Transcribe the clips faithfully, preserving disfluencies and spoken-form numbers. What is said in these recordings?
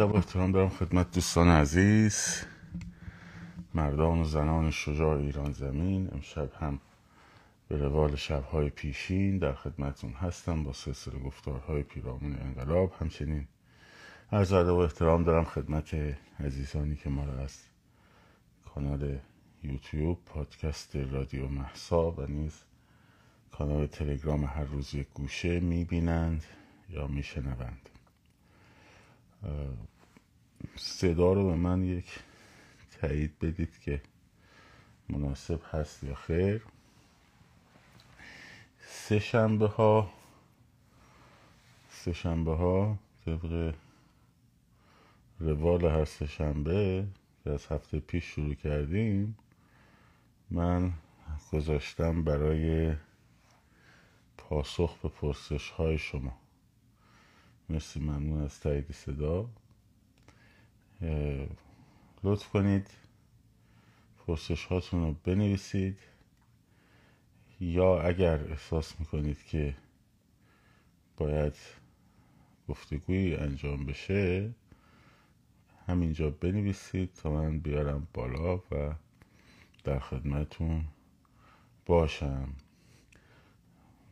ادب و احترام دارم خدمت دوستان عزیز، مردان و زنان شجاع ایران زمین. امشب هم به روال شب‌های پیشین در خدمتتون هستم با سلسله گفتارهای پیرامون انقلاب. همچنین عرض ادب و احترام دارم خدمت عزیزانی که ما را از کانال یوتیوب پادکست رادیو مهسا و نیز کانال تلگرام هر روز یک گوشه میبینند یا میشنوند. صدا رو به من یک تایید بدید که مناسب هست یا خیر. سه شنبه ها سه شنبه ها طبق روال هر سه شنبه که از هفته پیش شروع کردیم، من گذاشتم برای پاسخ به پرسش های شما. مرسی، ممنون از تایید صدا. لطف کنید پرسش هاتون رو بنویسید، یا اگر احساس میکنید که باید گفتگوی انجام بشه همینجا بنویسید تا من بیارم بالا و در خدمتون باشم.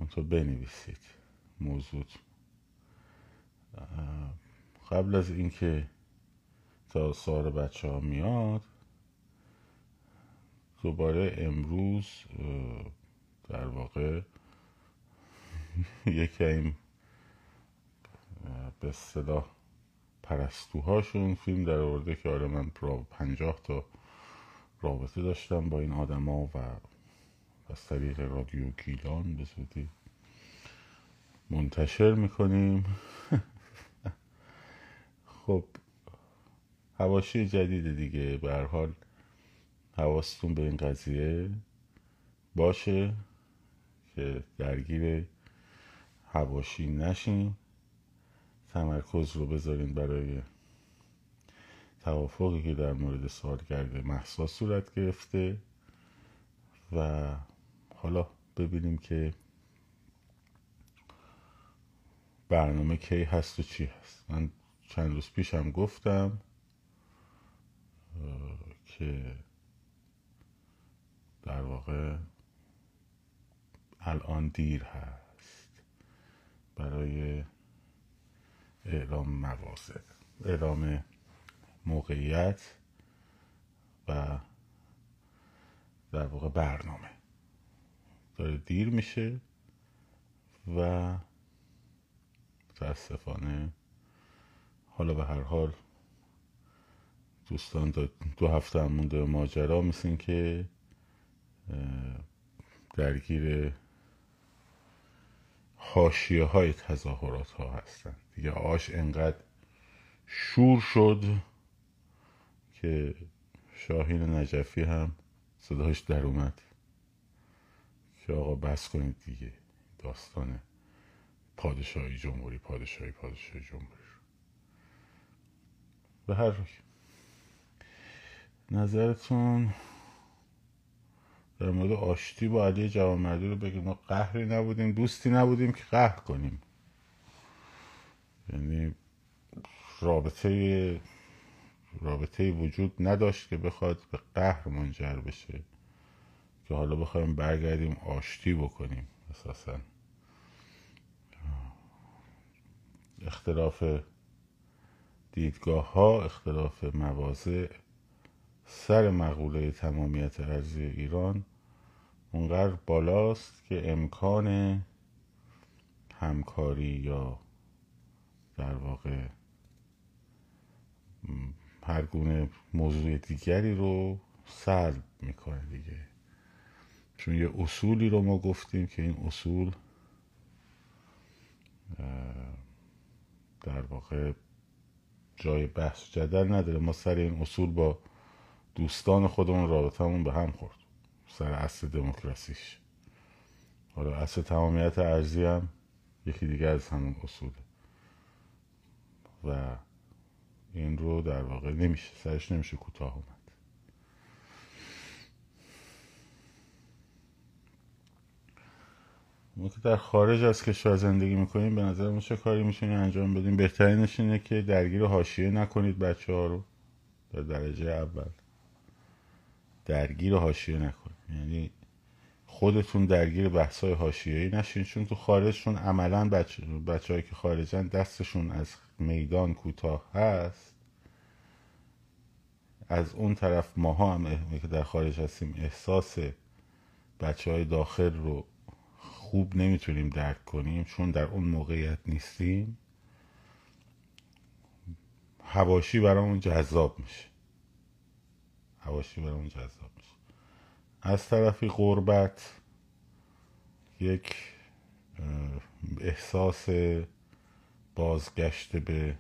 منتو بنویسید موضوع. قبل از اینکه تا سار بچه ها میاد، دوباره امروز در واقع یکی این به اصطلاح پرستوهاشون فیلم در آورده که آره من پنجاه تا رابطه داشتم با این آدم ها و از طریق رادیو گیلان به زودی منتشر میکنیم. خب حواشی جدید دیگه، به هر حال حواستون به این قضیه باشه که درگیر حواشی نشین، تمرکز رو بذارین برای توافقی که در مورد سالگرد مهسا صورت گرفته و حالا ببینیم که برنامه کی هست و چی هست. من چند روز پیش هم گفتم که در واقع الان دیر هست برای اعلام مواضع، اعلام موقعیت و در واقع برنامه. داره دیر میشه و متاسفانه حالا به هر حال دوستان دو هفته هم مونده ماجرا مثل که درگیر حاشیه های تظاهرات ها هستن دیگه. آش انقدر شور شد که شاهین نجفی هم صداش در اومد که آقا بس کنید دیگه داستانه پادشاهی جمهوری پادشاهی پادشاهی جمهوری. به هر روی نظرتون در مورد آشتی با علی جمال رو بگید. ما قهری نبودیم، دوستی نبودیم که قهر کنیم، یعنی رابطه رابطه وجود نداشت که بخواد به قهر منجر بشه که حالا بخوایم برگردیم آشتی بکنیم. اساساً اختلاف دیدگاه ها، اختلاف مواضع سر مقوله تمامیت ارضی ایران اونقدر بالاست که امکان همکاری یا در واقع هر گونه موضوع دیگری رو سلب میکنه دیگه. چون یه اصولی رو ما گفتیم که این اصول در واقع جای بحث جدل نداره. ما سر این اصول با دوستان خودمون رابطمون به هم خورد، سر اصل دموکراسیش. حالا اصل تمامیت ارضی هم یکی دیگه از همون اصوله و این رو در واقع نمیشه سرش نمیشه کوتاه اومد. ما که در خارج از کشور زندگی میکنیم به نظر ما چه کاری میشونیم انجام بدیم؟ بهترینش اینه که درگیر حاشیه نکنید بچه ها رو. در درجه اول درگیر حاشیه نکنید، یعنی خودتون درگیر بحث‌های حاشیه‌ای نشین، چون تو خارجشون عملاً بچه بچه‌هایی که خارجن دستشون از میدان کوتاه هست. از اون طرف ماها هم که در خارج هستیم احساس بچه‌های داخل رو خوب نمیتونیم درک کنیم، چون در اون موقعیت نیستیم. حواشی برامون جذاب میشه، حواشی برامون جذاب میشه. از طرفی غربت یک احساس بازگشت به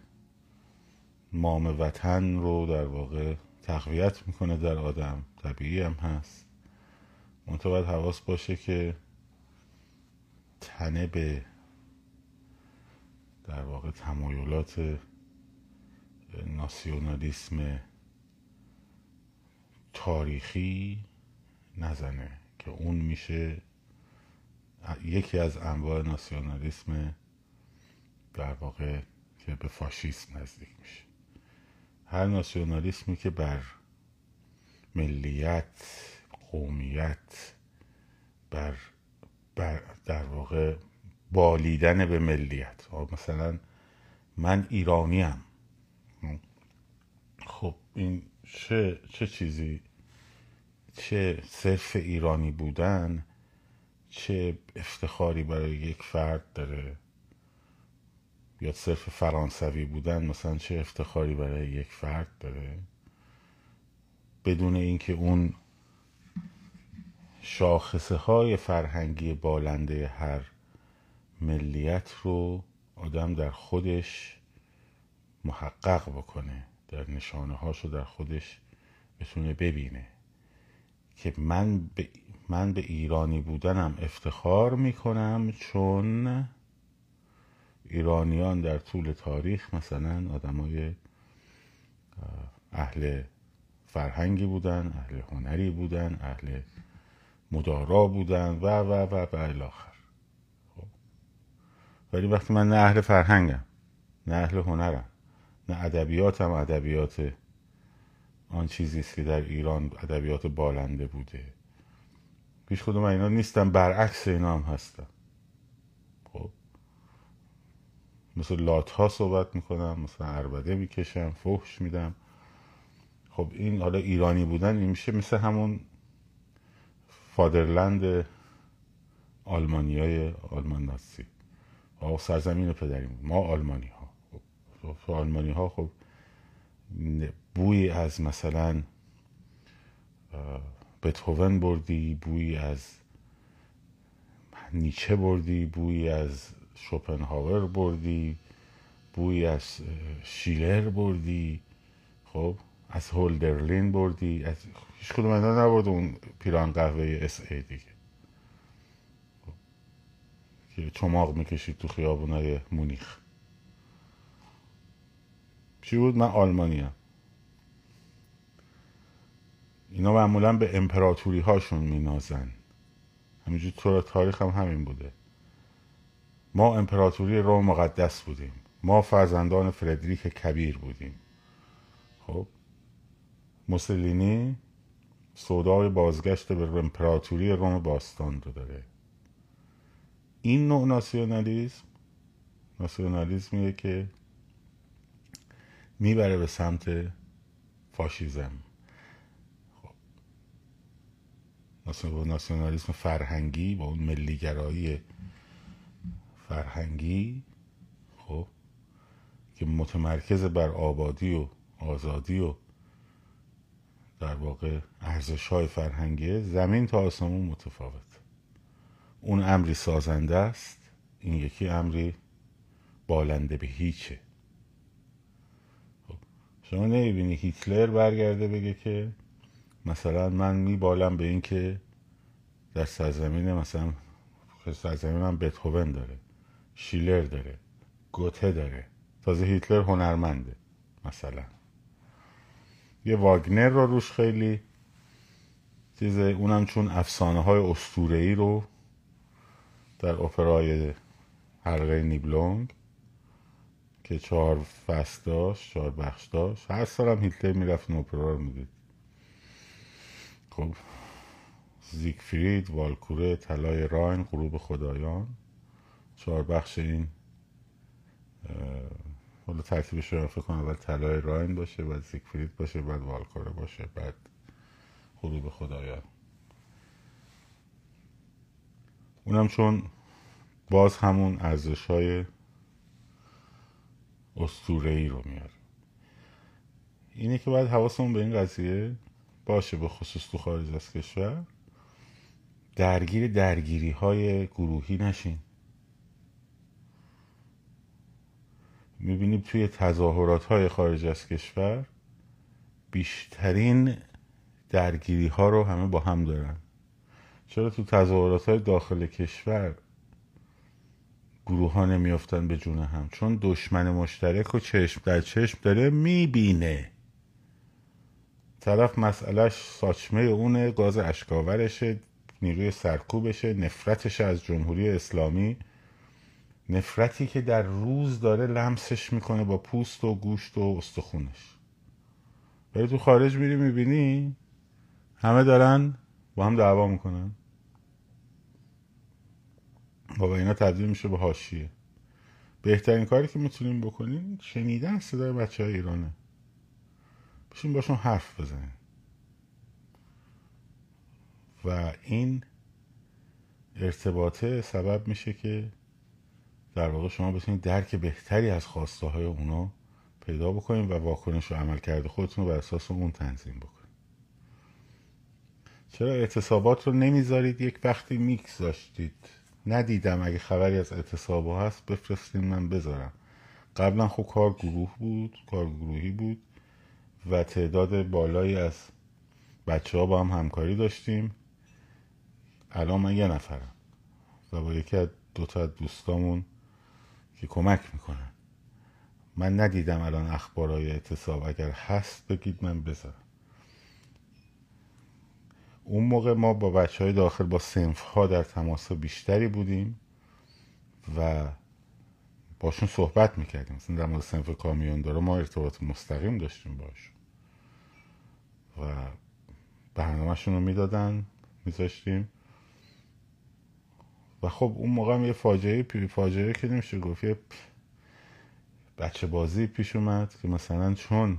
مام وطن رو در واقع تقویت میکنه در آدم، طبیعی هم هست. منطقه باید حواس باشه که تنه به در واقع تمایلات ناسیونالیسم تاریخی نزنه، که اون میشه یکی از انواع ناسیونالیسم در واقع که به فاشیسم نزدیک میشه. هر ناسیونالیسمی که بر ملیت، قومیت، بر, بر در واقع بالیدن به ملیت، مثلا من ایرانیم، خب این چه چه چیزی، چه صرف ایرانی بودن چه افتخاری برای یک فرد داره، یا صرف فرانسوی بودن مثلا چه افتخاری برای یک فرد داره، بدون اینکه اون شاخصه های فرهنگی بالنده هر ملیت رو آدم در خودش محقق بکنه، در نشانه هاشو در خودش بتونه ببینه که من به, من به ایرانی بودنم افتخار میکنم، چون ایرانیان در طول تاریخ مثلا آدمای اهل فرهنگی بودن، اهل هنری بودن، اهل مدارا بودن و و و و الاخر. خب ولی وقتی من نه اهل فرهنگم، نه اهل هنرم، نه ادبیاتم ادبیات آن چیزی است که در ایران ادبیات بالنده بوده، پیش خودم اینا نیستم، برعکس اینا هم هستم. خب مثل لات‌ها صحبت میکنم، مثل عربده میکشم، فحش میدم. خب این حالا ایرانی بودن این میشه مثل همون فادرلند آلمانیای آلمان نازی، آو سرزمین پدریم ما آلمانی ها. خب آلمانی ها خب بویی از مثلا بتهوون بردی، بویی از نیچه بردی، بویی از شوپنهاور بردی، بویی از شیلر بردی، خب از هولدرلین بردی، از هیچ کدوم اینا نبرد اون پیران قهوه اس ای دیگه که چماق میکشید تو خیابونای مونیخ. چی بود؟ من آلمانیم. اینا معمولا به امپراتوری هاشون می نازن، همینجور طور تاریخ هم همین بوده. ما امپراتوری روم مقدس بودیم، ما فرزندان فریدریش کبیر بودیم. خب موسولینی سودای بازگشت به امپراتوری روم باستان رو داره. این نوع ناسیونالیسم ناسیونالیسمیه که میبره به سمت فاشیزم. با ناسیونالیسم فرهنگی، با اون ملیگرایی فرهنگی خب که متمرکز بر آبادی و آزادی و در واقع ارزش‌های فرهنگی، زمین تا آسمون متفاوت. اون امری سازنده است، این یکی امری بالنده به هیچه. خب شما نمی‌بینی هیتلر برگرده بگه که مثلا من میبالم به این که در سرزمین مثلا سرزمینم بتهوون داره، شیلر داره، گوته داره، تازه هیتلر هنرمنده، مثلا یه واگنر رو روش خیلی چیزه، اونم چون افسانه های اسطوره‌ای رو در اپرای حلقه نیبلونگ که چهار فصل داشت، چهار بخش داشت. هر سال هم هیتلر میرفت این اپرا رو میدید. خب زیگفرید، والکوره، طلای راین، غروب خدایان، چهار بخش این حالا ترتیبش رو فکر کنم اول طلای راین باشه، بعد زیگفرید باشه، بعد والکوره باشه، بعد غروب خدایان. اونم چون باز همون ارزش‌های اسطوره‌ای رو میاره. اینه که باید حواسمون به این قضیه باشه، به خصوص تو خارج از کشور درگیر درگیری‌های گروهی نشین. می‌بینیم توی تظاهرات‌های خارج از کشور بیشترین درگیری‌ها رو همه با هم دارن. چرا تو تظاهرات‌های داخل کشور گروه ها نمیافتن به جون هم؟ چون دشمن مشترک رو چشم در چشم داره میبینه. طرف مسئلهش ساچمه اونه، گاز اشکاورشه، نیروی سرکوبشه، نفرتش از جمهوری اسلامی، نفرتی که در روز داره لمسش میکنه با پوست و گوشت و استخونش. ولی تو خارج میری میبینی همه دارن با هم دعوا میکنن. بابا اینا تبدیل میشه به حاشیه. بهترین کاری که میتونیم بکنیم شنیدن صدای بچه های ایرانه. بشین باشون حرف بزنیم و این ارتباطه سبب میشه که در واقع شما بتونید درک بهتری از خواسته های اونا پیدا بکنیم و واکنش و عملکرد خودتون رو بر اساس اون تنظیم بکنیم. چرا اعتصابات رو نمیذارید؟ یک وقتی میکس داشتید. ندیدم. اگه خبری از اعتصابا هست بفرستین من بذارم. قبلا خب کار گروه بود، کار گروهی بود و تعداد بالایی از بچه ها با هم همکاری داشتیم. الان من یه نفرم و با یکی از دوتا دوستامون که کمک میکنن. من ندیدم الان اخبارای اعتصاب. اگر هست بگید من بذارم. اون موقع ما با بچه های داخل با صنف ها در تماس بیشتری بودیم و باشون صحبت میکردیم. مثلا در مورد صنف کامیون داره ما ارتباط مستقیم داشتیم باشون و برنامه‌شون رو میدادن میذاشتیم و خب اون موقع هم یه فاجعه فاجعه که نمیشه گفت، یه بچه بازی پیش اومد که مثلا چون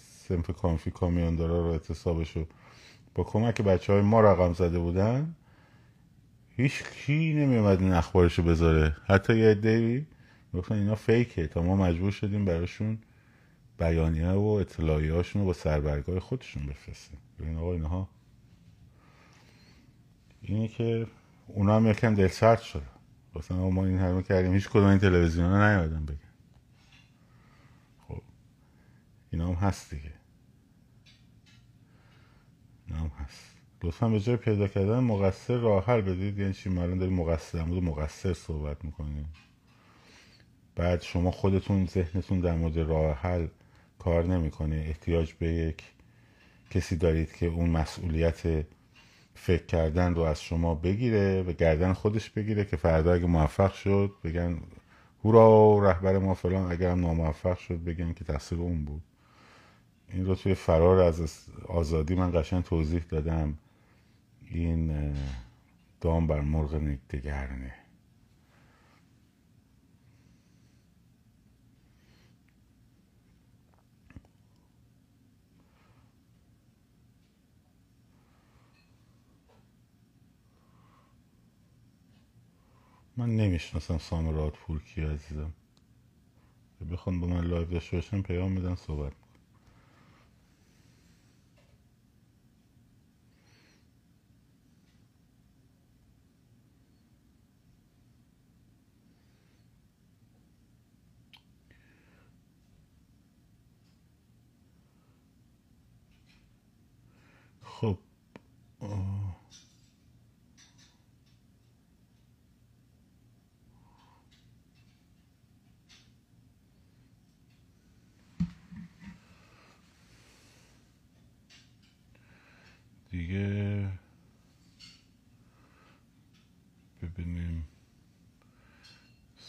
صنف کانفی کامیون داره رو اعتصابشو با کمک بچه های ما رقم زده بودن، هیچ کی نمیومد این اخبارشو بذاره. حتی یه عده‌ای گفتن اینا فیکه، تا ما مجبور شدیم براشون بیانیه و اطلاعیه هاشون رو با سربرگای خودشون بفرستیم. این آقا اینها اینی که اونا هم یکم دلسرد شد. گفتن ما این حرمه کردیم، هیچ کدوم این تلویزیون ها نیومدن بگن. خب اینا هم هست دیگه، نام هست. لطفا به جای پیدا کردن مقصر راه حل بدید. یعنی چی؟ ما الان داریم مقصر در مورد مقصر صحبت میکنیم. بعد شما خودتون ذهنتون در مورد راه حل کار نمیکنه. احتیاج به یک کسی دارید که اون مسئولیت فکر کردن رو از شما بگیره، به گردن خودش بگیره که فردا اگه موفق شد بگن هورا رهبر ما فلان، اگه هم ناموفق شد بگن که تقصیر اون بود. این رو توی فرار از آزادی من قشنگ توضیح دادم. این دام بر مرغ نگدگرنه. من نمیشناسم سامرات پورکی عزیزم. بخوان با من لایو داشته باشن پیام میدن صحبت. خب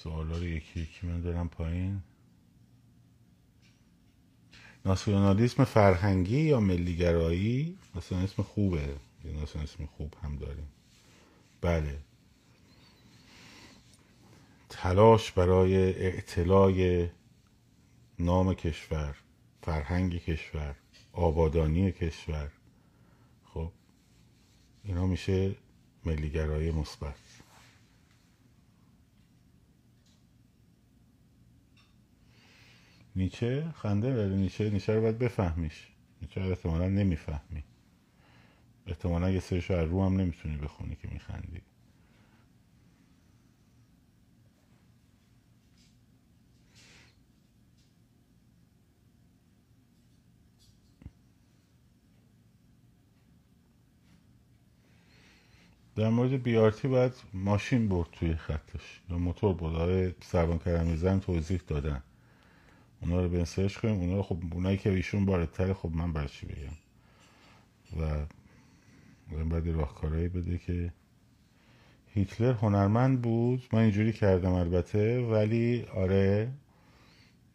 سوالا رو یکی یکی من دارم پایین. ناسیونالیسم فرهنگی یا ملیگرایی؟ ناسیونالیسم خوبه، یه ناسیونالیسم خوب هم داریم. بله، تلاش برای اعتلای نام کشور، فرهنگ کشور، آبادانی کشور، خب اینا میشه ملیگرایی مثبت. نیچه خنده داره. نیچه نیچه رو باید بفهمیش. نیچه رو احتمالا نمیفهمی، احتمالا یه سرش رو رو هم نمیتونی بخونی که میخندی. در مورد بی آر تی باید ماشین برد توی خطش یا موتور برد. آره سربان کرمی زن توضیح دادن، اونا رو بنسرش کنیم. اونا رو خب اونایی که ایشون باردتر، خب من برای چی بگم؟ و بعد راهکارهایی بده که هیتلر هنرمند بود، من اینجوری کردم البته، ولی آره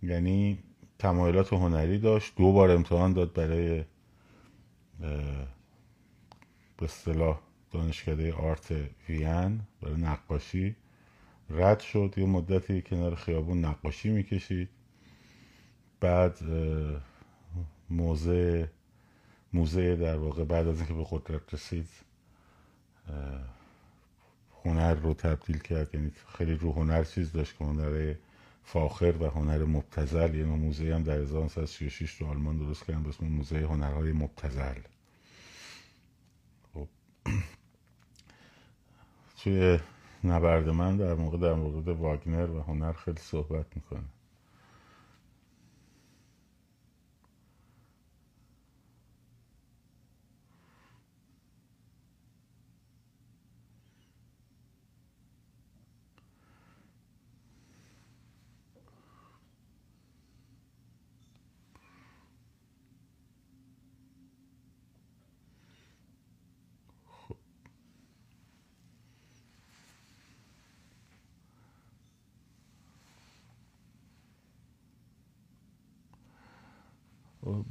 یعنی تمایلات هنری داشت، دو بار امتحان داد برای به اصطلاح دانشکده آرت وین برای نقاشی، رد شد، یه مدتی کنار خیابون نقاشی میکشید. بعد موزه موزه در واقع بعد از اینکه به قدرت رسید هنر رو تبدیل کرد، یعنی خیلی رو هنر چیز داشت که هنر فاخر و هنر مبتذل. یه نوع موزه هم در هزار و نهصد و سی و شش تو آلمان درست کردن به اسم موزه هنرهای مبتذل. خب توی نبرد من در موقع در مورد واگنر و هنر خیلی صحبت میکنه.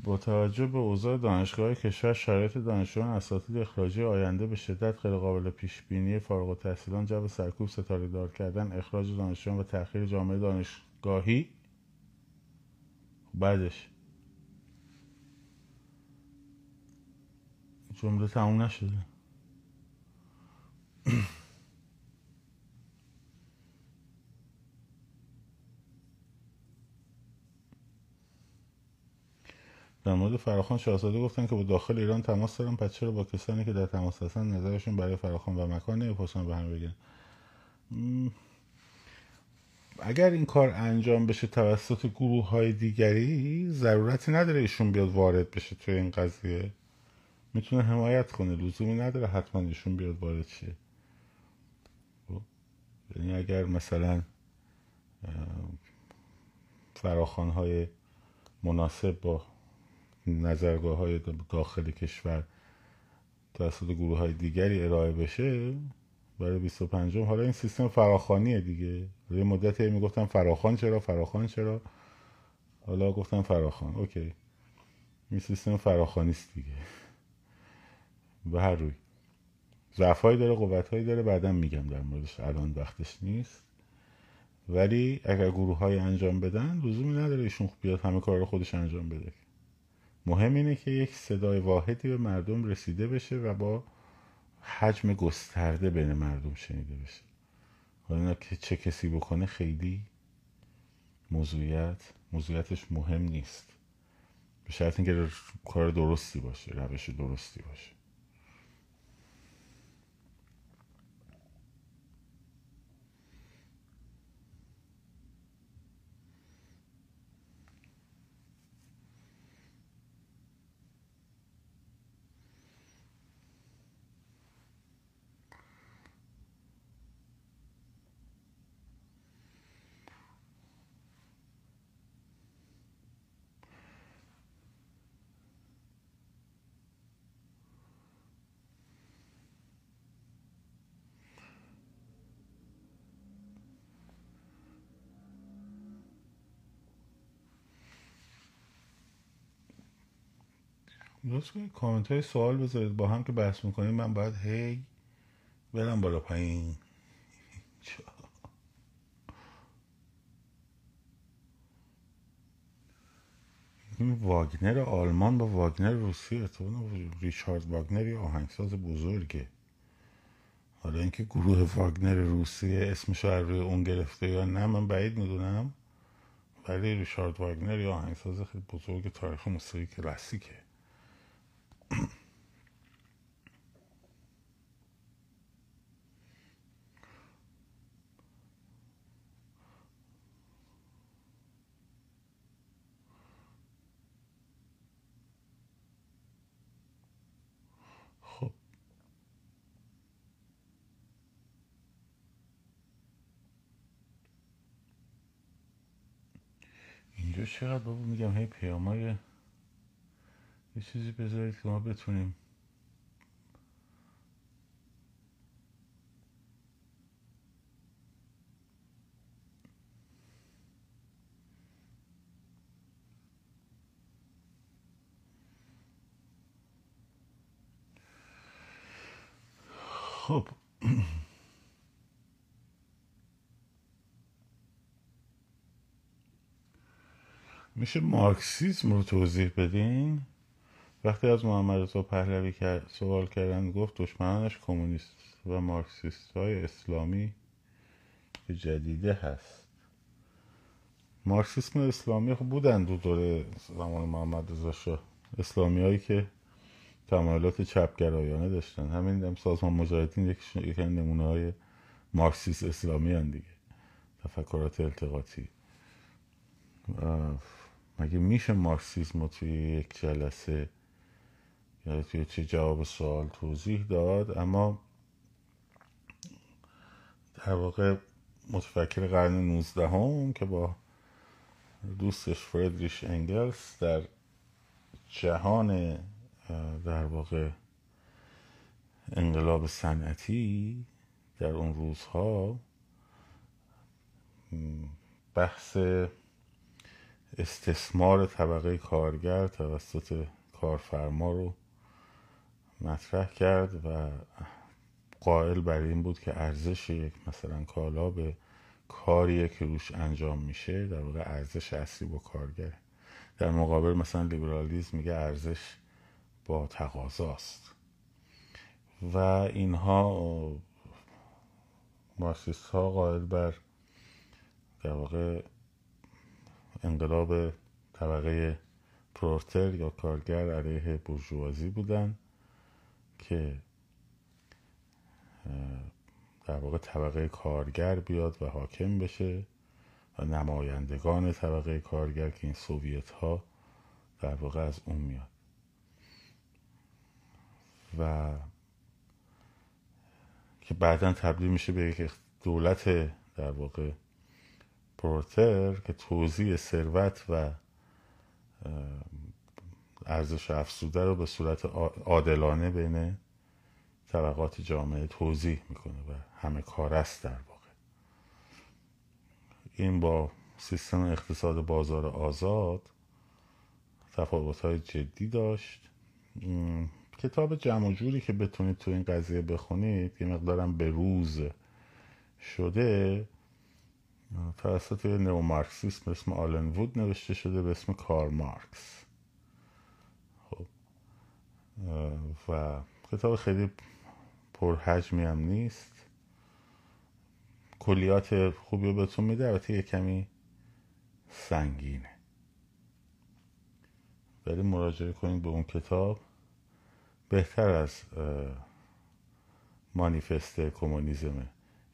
با توجه به اوضاع دانشگاه‌های کشور، شرایط دانشجویان، اساتید اخراجی آینده به شدت غیر قابل پیش بینی، فارغ التحصیلان جو سرکوب، ستاره‌دار کردن اخراج دانشجویان و تأخیر جامعه دانشگاهی. بعدش جمله تموم نشده. در مورد فراخوان شاهزاده گفتن که با داخل ایران تماس دارن، پس چرا با کسانی که در تماس هستن نظرشون برای فراخوان و مکان نمی‌پرسن به هم بگن؟ اگر این کار انجام بشه توسط گروه‌های دیگری، ضرورتی نداره ایشون بیاد وارد بشه توی این قضیه، میتونه حمایت کنه، لزومی نداره حتما ایشون بیاد وارد شه. یعنی اگر مثلا فراخوان‌های مناسب با نظرگاه‌های داخل کشور توسط گروه‌های دیگری ارائه بشه برای بیست و پنجم، حالا این سیستم فراخوانیه دیگه. یه مدتی میگفتن فراخوان چرا فراخوان چرا، حالا گفتن فراخوان، اوکی، این سیستم فراخوانیست دیگه. به هر روی ضعف‌هایی داره، قوت‌هایی داره، بعداً میگم در موردش، الان وقتش نیست. ولی اگر گروه‌های انجام بدن، لزومی نداره ایشون بیاد همه کار رو خودش انجام بده. مهم اینه که یک صدای واحدی به مردم رسیده بشه و با حجم گسترده بین مردم شنیده بشه. حالا که چه کسی بکنه خیلی موضوعیت موضوعیتش مهم نیست، به شرط اینکه کار درستی باشه، روش درستی باشه. درست کنید کامنت های سوال بذارید، با هم که بحث میکنیم من باید هی برم بالا پایین. واگنر آلمان با واگنر روسیه ارتباطی، ریشارد واگنر یه آهنگساز بزرگه. حالا اینکه گروه واگنر روسیه اسمش رو روی اون گرفته یا نه من بعید میدونم، ولی ریشارد واگنر یه آهنگساز خیلی بزرگ تاریخ موسیقی کلاسیکه. اینجا چقدر بابا میگم هی پیامای یه چیزی بذارید که ما بتونیم خب میشه مارکسیسم رو توضیح بدین؟ وقتی از محمد رضا پهلوی سوال کردن گفت دشمنانش کمونیست و مارکسیست‌های اسلامی که جدیده هست. مارکسیسم اسلامی خب بودن دو دوره زمان محمد رضا شاه، اسلامی‌هایی که تمایلات چپگرایانه داشتن. همین هم سازمان مجاهدین یک نمونه‌های مارکسیست اسلامی هستن دیگه، تفکرات التقاطی. مگه میشه مارکسیسم رو توی یک جلسه یا توی چه جواب سوال توضیح داد؟ اما در واقع متفکر قرن نوزده هم که با دوستش فریدریش انگلس در جهان در واقع انقلاب صنعتی در اون روزها بحث استثمار طبقه کارگر توسط کارفرما رو مطرح کرد و قائل بر این بود که ارزش یک مثلا کالا به کاریه که روش انجام میشه، در واقع ارزش اصلی با کارگر. در مقابل مثلا لیبرالیسم میگه ارزش با تقاضاست و اینها. مارکسیست ها قائل بر در واقع انقلاب طبقه پرولتر یا کارگر علیه بورژوازی بودن که در واقع طبقه کارگر بیاد و حاکم بشه و نمایندگان طبقه کارگر که این سوویت ها در واقع از اون میاد. و که بعداً تبدیل میشه به یک دولت در واقع پرولتر که توزیع ثروت و ارزش افزوده رو به صورت عادلانه بین طبقات جامعه توزیع میکنه و همه کار است در واقع. این با سیستم اقتصاد بازار آزاد تفاوت‌های جدی داشت. کتاب جمع جوری که بتونید تو این قضیه بخونید، یه مقدارم به روز شده، توسط یه نو مارکسیست به اسم آلن وود نوشته شده به اسم کار مارکس. خب و کتاب خیلی پرحجمی هم نیست، کلیات خوبی رو بهتون میده، البته یه کمی سنگینه، ولی مراجعه کنید به اون کتاب، بهتر از مانیفست کمونیسمه.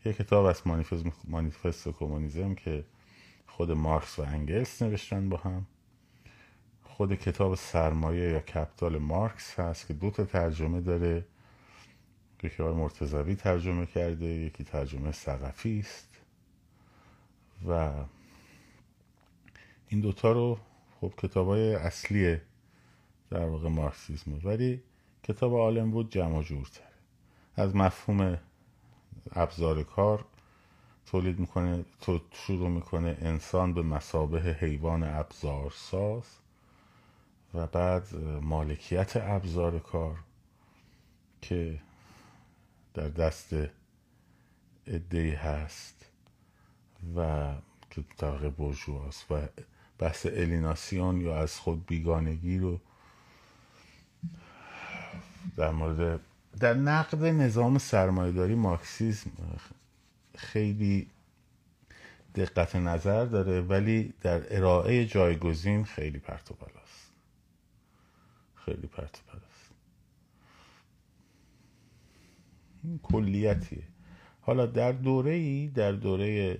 یک کتاب از مانیفست مانیفست کمونیسم که خود مارکس و انگلس نوشتن با هم، خود کتاب سرمایه یا کپیتال مارکس هست که دو تا ترجمه داره، یکی آقای مرتضوی ترجمه کرده، یکی ترجمه ثقفی است و این دوتا رو خب کتابای اصلی در واقع مارکسیسمه، ولی کتاب آلن وود جمع جورتره، از مفهوم ابزار کار تولید میکنه، تو شروع میکنه انسان به مثابه حیوان ابزارساز و بعد مالکیت ابزار کار که در دست عده‌ای هست و تو طبقه بورژواست و بحث الیناسیون یا از خود بیگانگی رو در مورد در نقد نظام سرمایه‌داری مارکسیسم خیلی دقت نظر داره، ولی در ارائه جایگزین خیلی پرت و پلاست، خیلی پرت و پلاست. این کلیتیه. حالا در دوره‌ای در دوره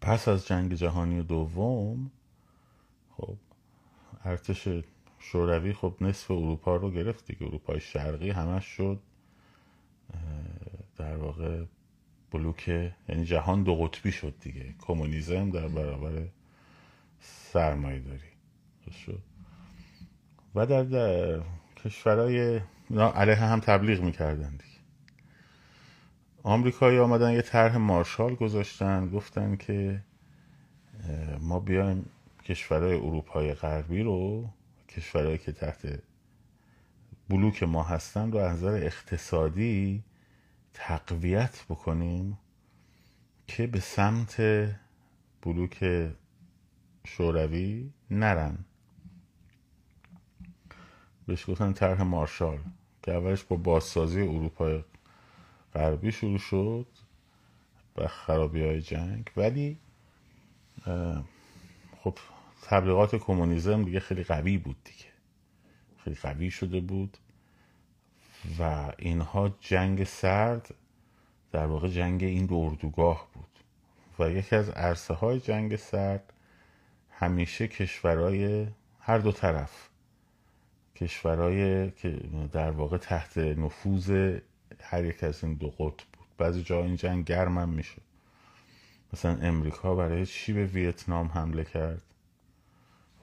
پس از جنگ جهانی دوم، خب ارتش شوروی خب نصف اروپا رو گرفت دیگه، اروپای شرقی همش شد در واقع بلوک، یعنی جهان دو قطبی شد دیگه، کمونیسم در برابر سرمایه‌داری شد و در, در کشورهای علیه هم تبلیغ میکردن دیگه. آمریکایی آمدن یه طرح مارشال گذاشتن، گفتن که ما بیایم کشورهای اروپای غربی رو، کشورهایی که تحت بلوک ما هستن رو از نظر اقتصادی تقویت بکنیم که به سمت بلوک شوروی نرن. بهش گفتن طرح مارشال که اولش با بازسازی اروپای غربی شروع شد و خرابی‌های جنگ، ولی خب تبلیغات کمونیسم دیگه خیلی قوی بود دیگه، خیلی قوی شده بود و اینها جنگ سرد در واقع جنگ این دو اردوگاه بود و یکی از عرصه های جنگ سرد همیشه کشورهای هر دو طرف، کشورهای که در واقع تحت نفوذ هر یک از این دو قطب بود. بعضی جا این جنگ گرم هم میشه، مثلا امریکا برای چی به ویتنام حمله کرد؟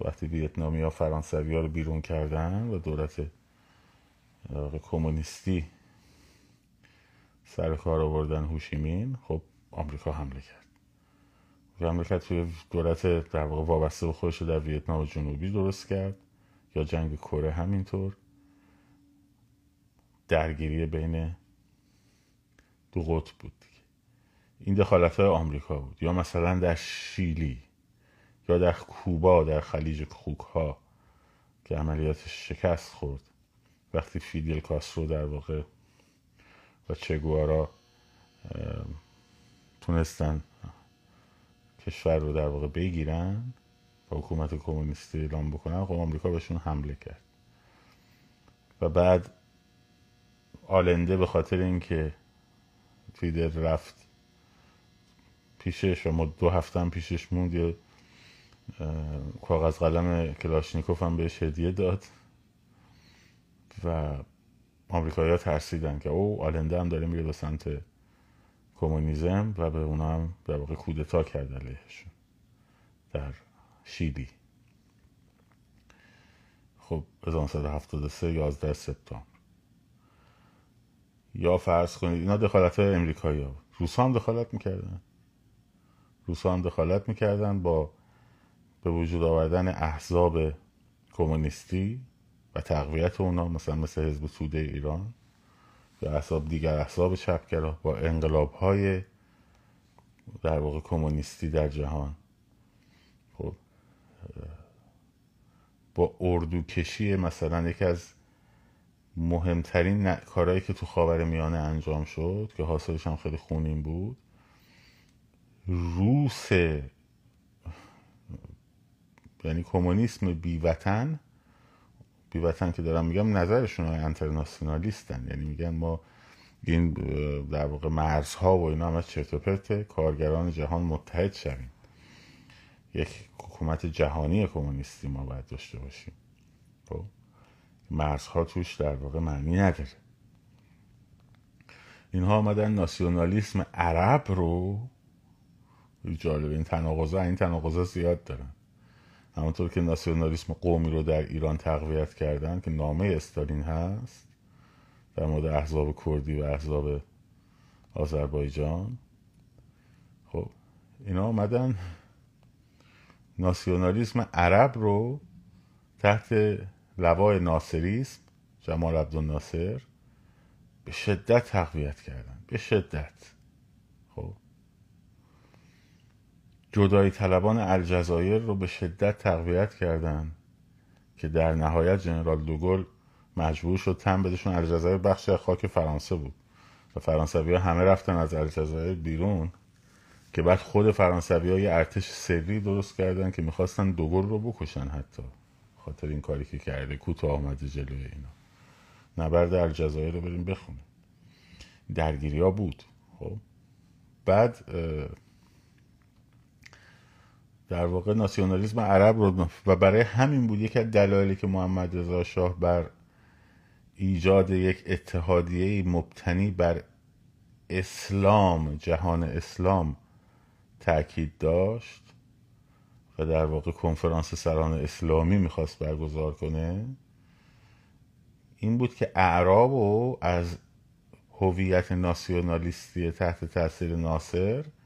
وقتی ویتنامی ها فرانسوی ها رو بیرون کردن و دولت کمونیستی سر کار آوردن هوشی مین، خب آمریکا حمله کرد و آمریکا توی دولت در واقع وابسته به خودش در ویتنام جنوبی درست کرد، یا جنگ کره همینطور، درگیری بین دو قطب بود دیگه. این دخالت‌های آمریکا بود. یا مثلا در شیلی یا در کوبا، در خلیج خوک‌ها که عملیات شکست خورد وقتی فیدل کاسترو در واقع و چگوآرا تونستن کشور رو در واقع بگیرن و حکومت کمونیستی اعلام بکنن، خب آمریکا بهشون حمله کرد و بعد آلنده به خاطر اینکه فیدل رفت پیشش و ما دو هفته هم پیشش موند، یه کاغذ قلم کلاشنیکوف هم بهش هدیه داد و آمریکایی‌ها ترسیدن که او آلنده هم داره میره به سمت کمونیسم و به اونا هم در واقع کودتا کرد علیهشون در شیلی. خب هزار و نهصد و هفتاد و سه یازده سپتامبر. یا فرض کنید اینا دخالت‌های امریکایی‌ها بود. روس‌ها هم دخالت می‌کردن. روس‌ها هم دخالت می‌کردن با به وجود آوردن احزاب کمونیستی و تقویت اونا، مثلا مثل حزب سوده ایران یا احزاب دیگر، احزاب چپگرا، با انقلاب‌های در واقع کمونیستی در جهان، خب با اردوکشی، مثلا یکی از مهمترین کارهایی که تو خاورمیانه انجام شد که حاصلش هم خیلی خونین بود، روس یعنی کمونیسم بیوطن، بیوطن که دارم میگم نظرشون های انترناسیونالیستن، یعنی میگن ما این در واقع مرزها و اینا هم از چرت و پرت، کارگران جهان متحد شویم، یک حکومت جهانی کمونیستی ما باید داشته باشیم، خب مرزها توش در واقع معنی نداره. اینها آمدن ناسیونالیسم عرب رو، جالب این تناقضا، این تناقضا زیاد دارن، همونطور که ناسیونالیسم قومی رو در ایران تقویت کردن که نامه استالین هست در مورد احزاب کردی و احزاب آذربایجان، خب اینا آمدن ناسیونالیسم عرب رو تحت لوای ناصریسم جمال عبد الناصر به شدت تقویت کردن، به شدت. خب جدایی طلبان الجزایر رو به شدت تقویت کردن که در نهایت جنرال دوگل مجبور شد تن بدشون. الجزایر بخش خاک فرانسه بود و فرانسوی ها همه رفتن از الجزایر بیرون که بعد خود فرانسوی ها یه ارتش سری درست کردن که میخواستن دوگل رو بکشن، حتی خاطر این کاری که کرده کوتاه آمده جلوی اینا. نبرد الجزایر رو بریم بخونیم، درگیری ها بود. خب بعد در واقع ناسیونالیسم عرب رو و برای همین بود یکی از دلایلی که محمد رضا شاه بر ایجاد یک اتحادیه مبتنی بر اسلام، جهان اسلام تأکید داشت و در واقع کنفرانس سران اسلامی میخواست برگزار کنه، این بود که اعراب رو از هویت ناسیونالیستی تحت تاثیر ناصر